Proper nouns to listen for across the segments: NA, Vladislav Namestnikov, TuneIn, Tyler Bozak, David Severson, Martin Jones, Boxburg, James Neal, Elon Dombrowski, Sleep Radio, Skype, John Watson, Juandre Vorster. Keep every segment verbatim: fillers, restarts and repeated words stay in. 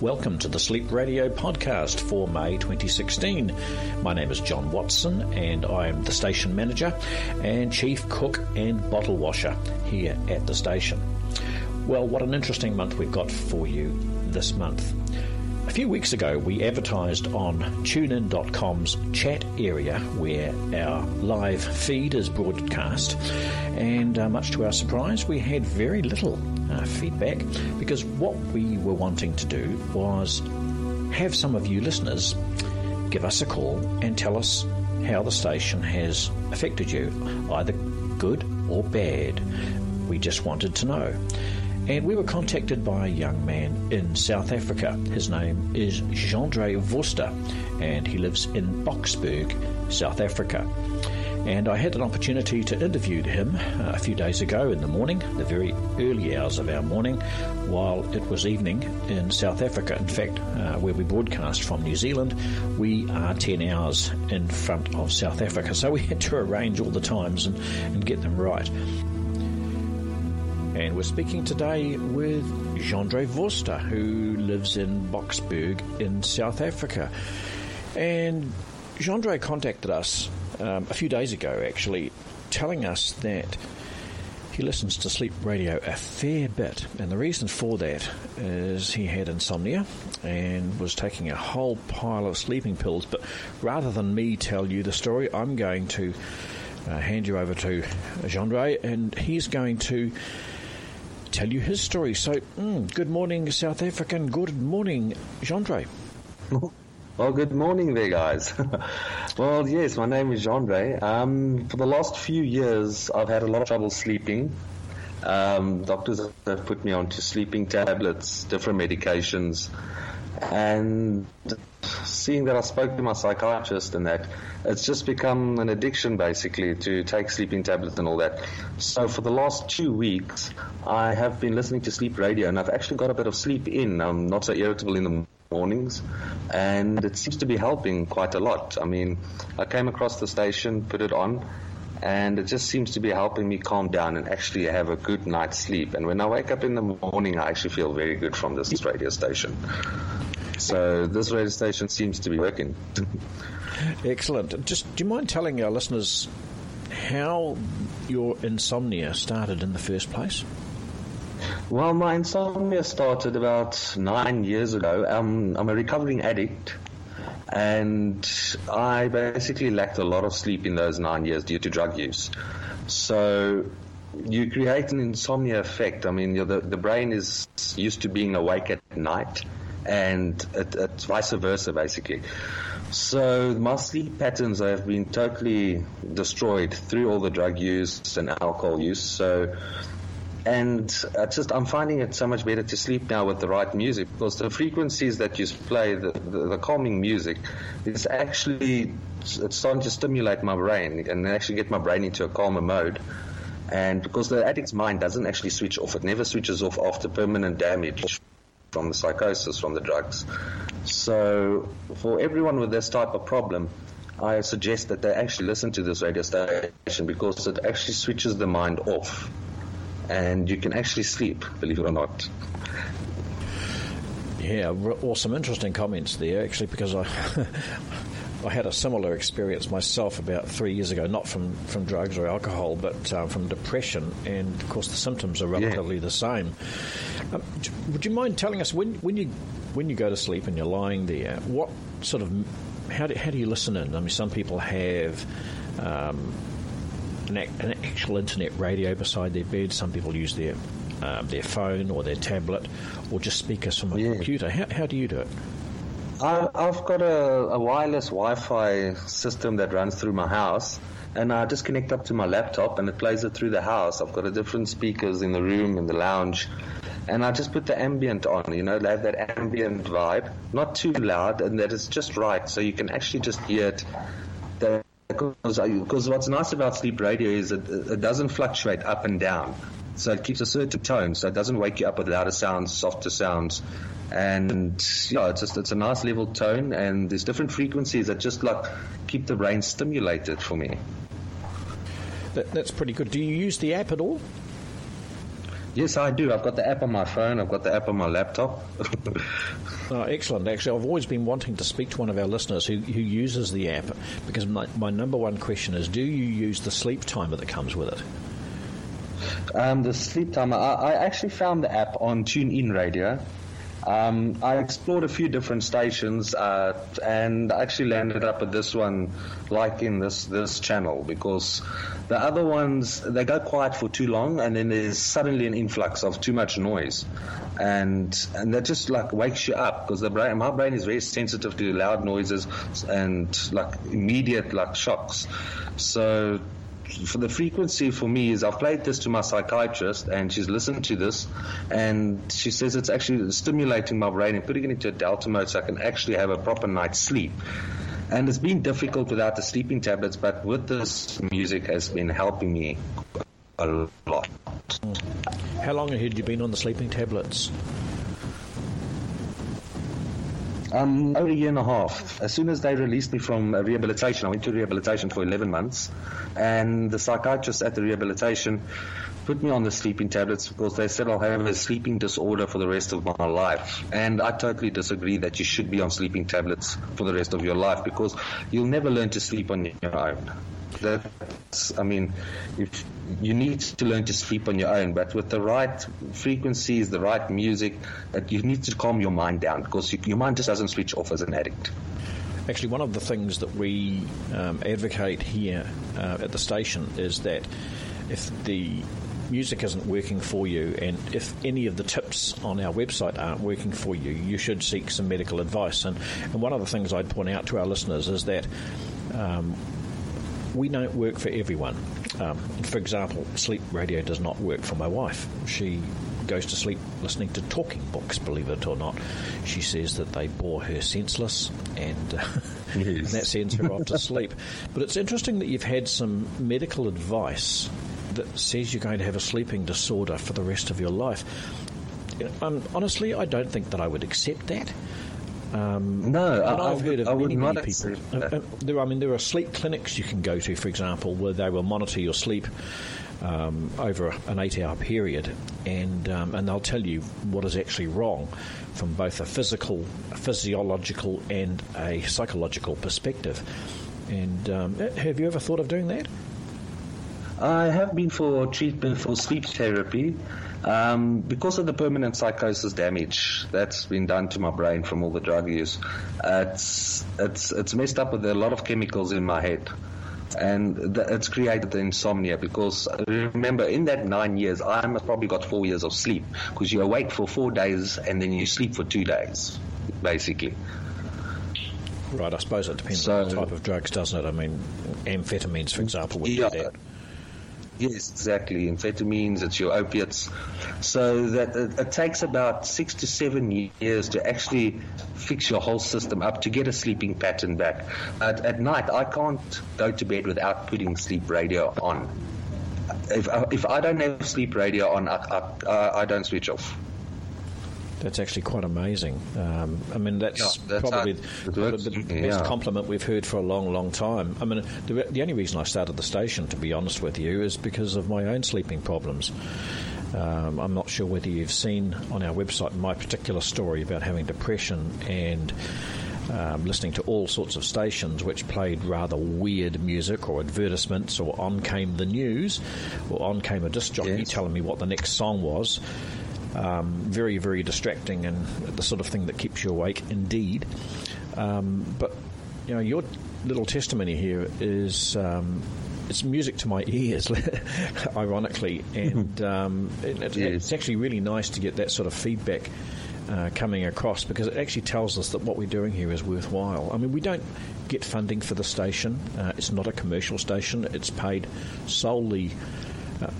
Welcome to the Sleep Radio podcast for May twenty sixteen. My name is John Watson and I am the station manager and chief cook and bottle washer here at the station. Well, what an interesting month we've got for you this month. A few weeks ago, we advertised on tune in dot com's chat area where our live feed is broadcast, and uh, much to our surprise, we had very little uh, feedback, because what we were wanting to do was have some of you listeners give us a call and tell us how the station has affected you, either good or bad. We just wanted to know. And we were contacted by a young man in South Africa. His name is Juandre Vorster, and he lives in Boxburg, South Africa. And I had an opportunity to interview him a few days ago in the morning, the very early hours of our morning, while it was evening in South Africa. In fact, uh, where we broadcast from New Zealand, we are ten hours in front of South Africa. So we had to arrange all the times and, and get them right. And we're speaking today with Juandre Vorster, who lives in Boxburg in South Africa. And Juandre contacted us um, a few days ago, actually, telling us that he listens to Sleep Radio a fair bit. And the reason for that is he had insomnia and was taking a whole pile of sleeping pills. But rather than me tell you the story, I'm going to uh, hand you over to Juandre, and he's going to tell you his story. So, mm, good morning, South African. Good morning, Juandre. Well, good morning there, guys. Well, yes, my name is Juandre. Um, for the last few years, I've had a lot of trouble sleeping. Um, doctors have put me onto sleeping tablets, different medications, and seeing that I spoke to my psychiatrist and that, it's just become an addiction basically to take sleeping tablets and all that. So for the last two weeks, I have been listening to Sleep Radio, and I've actually got a bit of sleep in. I'm not so irritable in the mornings, and it seems to be helping quite a lot. I mean, I came across the station, put it on, and it just seems to be helping me calm down and actually have a good night's sleep. And when I wake up in the morning, I actually feel very good from this radio station. So this radio station seems to be working. Excellent. Just, do you mind telling our listeners how your insomnia started in the first place? Well, my insomnia started about nine years ago. Um, I'm a recovering addict, and I basically lacked a lot of sleep in those nine years due to drug use. So you create an insomnia effect. I mean, you know, the, the brain is used to being awake at night, and it, it's vice versa, basically. So my sleep patterns have been totally destroyed through all the drug use and alcohol use. So, and I just, I'm finding it so much better to sleep now with the right music, because the frequencies that you play, the, the, the calming music, is actually, it's starting to stimulate my brain and actually get my brain into a calmer mode. And because the addict's mind doesn't actually switch off, it never switches off after permanent damage from the psychosis, from the drugs. So for everyone with this type of problem, I suggest that they actually listen to this radio station, because it actually switches the mind off and you can actually sleep, believe it or not. Yeah, awesome, interesting comments there, actually, because I I had a similar experience myself about three years ago, not from, from drugs or alcohol, but um, from depression, and of course the symptoms are relatively yeah. the same. Um, would you mind telling us, when when you when you go to sleep and you're lying there, what sort of, how do, how do you listen in? I mean, some people have um, an, an actual internet radio beside their bed. Some people use their um, their phone or their tablet, or just speakers from a yeah. computer. How how do you do it? I, I've got a, a wireless Wi-Fi system that runs through my house, and I just connect up to my laptop and it plays it through the house. I've got a different speakers in the room, in the lounge, and I just put the ambient on, you know, have that ambient vibe, not too loud, and that is just right, so you can actually just hear it. The, because, because what's nice about Sleep Radio is it, it doesn't fluctuate up and down. So it keeps a certain tone, so it doesn't wake you up with louder sounds, softer sounds. And, yeah, it's just, it's a nice level tone, and there's different frequencies that just, like, keep the brain stimulated for me. That, that's pretty good. Do you use the app at all? Yes, I do. I've got the app on my phone. I've got the app on my laptop. Oh, excellent. Actually, I've always been wanting to speak to one of our listeners who, who uses the app, because my, my number one question is, do you use the sleep timer that comes with it? Um, the sleep timer, I, I actually found the app on TuneIn Radio. Um, I explored a few different stations uh, and actually landed up at this one, like in this, this channel, because the other ones, they go quiet for too long and then there's suddenly an influx of too much noise. And and that just like wakes you up, because the brain, my brain is very sensitive to loud noises and like immediate like shocks. So for the frequency for me is, I've played this to my psychiatrist and she's listened to this and she says it's actually stimulating my brain and putting it into a delta mode so I can actually have a proper night's sleep. And it's been difficult without the sleeping tablets, but with this music has been helping me a lot. How long had you been on the sleeping tablets? Um, over a year and a half. As soon as they released me from rehabilitation, I went to rehabilitation for eleven months, and the psychiatrist at the rehabilitation put me on the sleeping tablets because they said I'll have a sleeping disorder for the rest of my life. And I totally disagree that you should be on sleeping tablets for the rest of your life, because you'll never learn to sleep on your own. That's, I mean, if you need to learn to sleep on your own, but with the right frequencies, the right music, that you need to calm your mind down, because you, your mind just doesn't switch off as an addict. Actually, one of the things that we um, advocate here uh, at the station is that if the music isn't working for you, and if any of the tips on our website aren't working for you, you should seek some medical advice. And, and one of the things I'd point out to our listeners is that um, we don't work for everyone. Um, for example, Sleep Radio does not work for my wife. She goes to sleep listening to talking books, believe it or not. She says that they bore her senseless, and, uh, yes. and that sends her off to sleep. But it's interesting that you've had some medical advice that says you're going to have a sleeping disorder for the rest of your life. Um, honestly, I don't think that I would accept that. Um, no, I, I've heard of I many, many people. Uh, there, I mean, there are sleep clinics you can go to, for example, where they will monitor your sleep um, over an eight-hour period, and um, and they'll tell you what is actually wrong from both a physical, a physiological, and a psychological perspective. And um, have you ever thought of doing that? I have been for treatment for sleep therapy. Um, because of the permanent psychosis damage that's been done to my brain from all the drug use, uh, it's it's it's messed up with a lot of chemicals in my head, and th- it's created the insomnia. Because remember, in that nine years, I must probably got four years of sleep, because you awake for four days and then you sleep for two days, basically. Right, I suppose it depends so, on the type of drugs, doesn't it? I mean, amphetamines, for example, would yeah. do that. Yes, exactly. Amphetamines, it's your opiates. So that it, it takes about six to seven years to actually fix your whole system up to get a sleeping pattern back. At, at night, I can't go to bed without putting Sleep Radio on. If I, if I don't have Sleep Radio on, I, I, I don't switch off. That's actually quite amazing. Um, I mean, that's, yeah, that's probably the, the best yeah. compliment we've heard for a long, long time. I mean, the, the only reason I started the station, to be honest with you, is because of my own sleeping problems. Um, I'm not sure whether you've seen on our website my particular story about having depression and um, listening to all sorts of stations which played rather weird music or advertisements, or on came the news, or on came a disc jockey yes. telling me what the next song was. Um, very, very distracting, and the sort of thing that keeps you awake indeed. Um, but, you know, your little testimony here is um, it's music to my ears, ironically, and um, it, it, yes. it's actually really nice to get that sort of feedback uh, coming across, because it actually tells us that what we're doing here is worthwhile. I mean, we don't get funding for the station. Uh, it's not a commercial station. It's paid solely...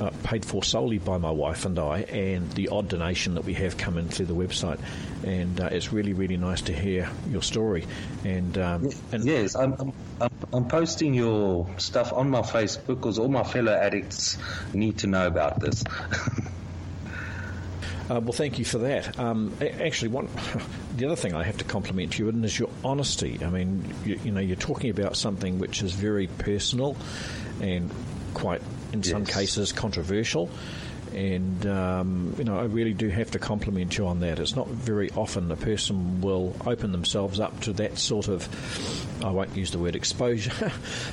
Uh, paid for solely by my wife and I, and the odd donation that we have come in through the website, and uh, it's really, really nice to hear your story. And, um, and yes, I'm, I'm I'm posting your stuff on my Facebook, because all my fellow addicts need to know about this. Uh, well, thank you for that. Um, actually, one, the other thing I have to compliment you on is your honesty. I mean, you, you know, you're talking about something which is very personal and quite, in yes. some cases, controversial, And, um, you know, I really do have to compliment you on that. It's not very often a person will open themselves up to that sort of, I won't use the word exposure,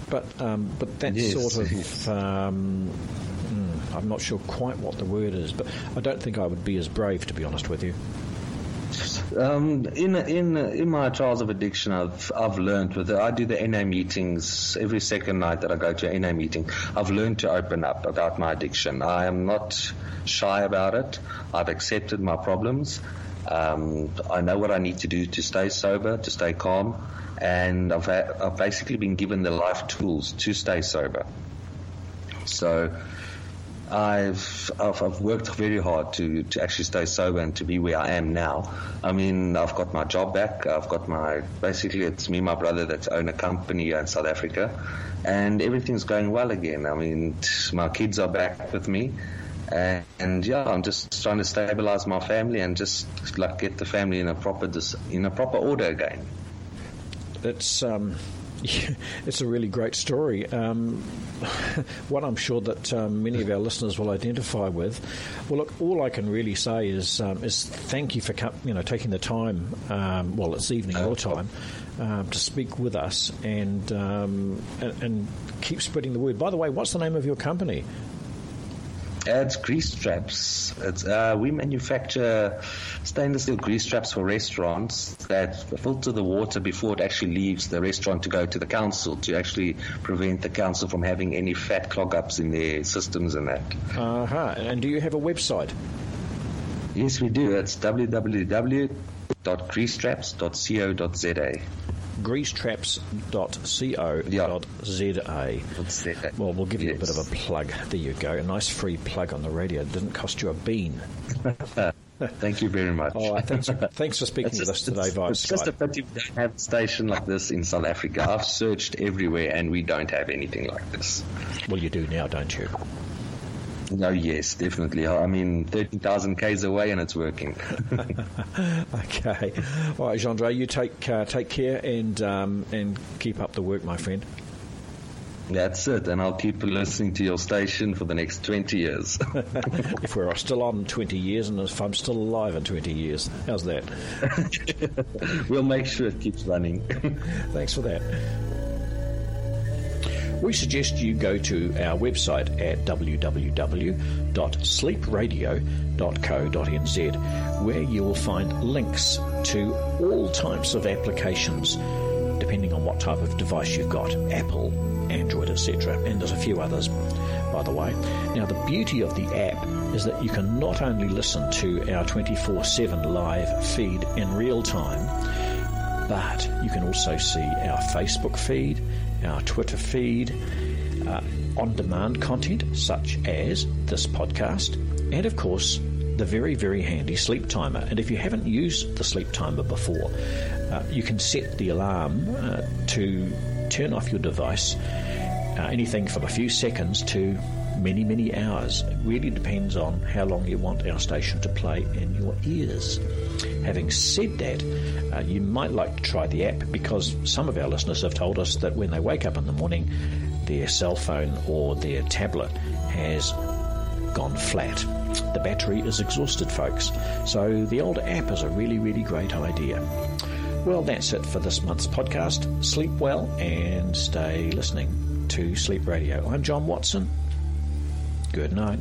but um, but that yes. sort of, um, I'm not sure quite what the word is, but I don't think I would be as brave, to be honest with you. Um, in in in my trials of addiction, I've I've learned with the, I do the N A meetings every second night that I go to an N A meeting. I've learned to open up about my addiction. I am not shy about it. I've accepted my problems. Um, I know what I need to do to stay sober, to stay calm, and I've ha- I've basically been given the life tools to stay sober. So. I've, I've I've worked very hard to, to actually stay sober and to be where I am now. I mean, I've got my job back. I've got my, basically it's me and my brother that own a company in South Africa, and everything's going well again. I mean, my kids are back with me, and, and yeah, I'm just trying to stabilize my family and just like get the family in a proper in a proper order again. It's um. Yeah, it's a really great story, um, one I'm sure that um, many of our listeners will identify with. Well, look, all I can really say is um, is thank you for you know taking the time, um, well, it's evening your time, um, to speak with us and, um, and and keep spreading the word. By the way, what's the name of your company? It's grease traps. It's, uh, we manufacture stainless steel grease traps for restaurants that filter the water before it actually leaves the restaurant to go to the council, to actually prevent the council from having any fat clog-ups in their systems and that. Uh-huh. And do you have a website? Yes, we do. It's w w w dot grease traps dot co dot z a. grease traps dot co dot z a. Yeah. Well, we'll give you yes. a bit of a plug. There you go. A nice free plug on the radio. It didn't cost you a bean. Thank you very much. Oh, thanks, thanks for speaking with us today via Skype. It's just a pity we don't have a station like this in South Africa. I've searched everywhere and we don't have anything like this. Well, you do now, don't you? No, yes, definitely. I mean, thirteen thousand Ks away and it's working. Okay. All right, Juandre, you take uh, take care and um, and keep up the work, my friend. That's it, and I'll keep listening to your station for the next twenty years. If we're still on twenty years and if I'm still alive in twenty years, how's that? We'll make sure it keeps running. Thanks for that. We suggest you go to our website at w w w dot sleep radio dot co dot n z, where you will find links to all types of applications, depending on what type of device you've got, Apple, Android, et cetera, and there's a few others, by the way. Now, the beauty of the app is that you can not only listen to our twenty-four seven live feed in real time, but you can also see our Facebook feed, our Twitter feed, uh, on-demand content such as this podcast, and of course the very, very handy sleep timer. And if you haven't used the sleep timer before, uh, you can set the alarm uh, to turn off your device, uh, anything from a few seconds to many, many hours. It really depends on how long you want our station to play in your ears. Having said that, uh, you might like to try the app, because some of our listeners have told us that when they wake up in the morning, their cell phone or their tablet has gone flat. The battery is exhausted, folks. So the old app is a really, really great idea. Well, that's it for this month's podcast. Sleep well and stay listening to Sleep Radio. I'm John Watson. Good night.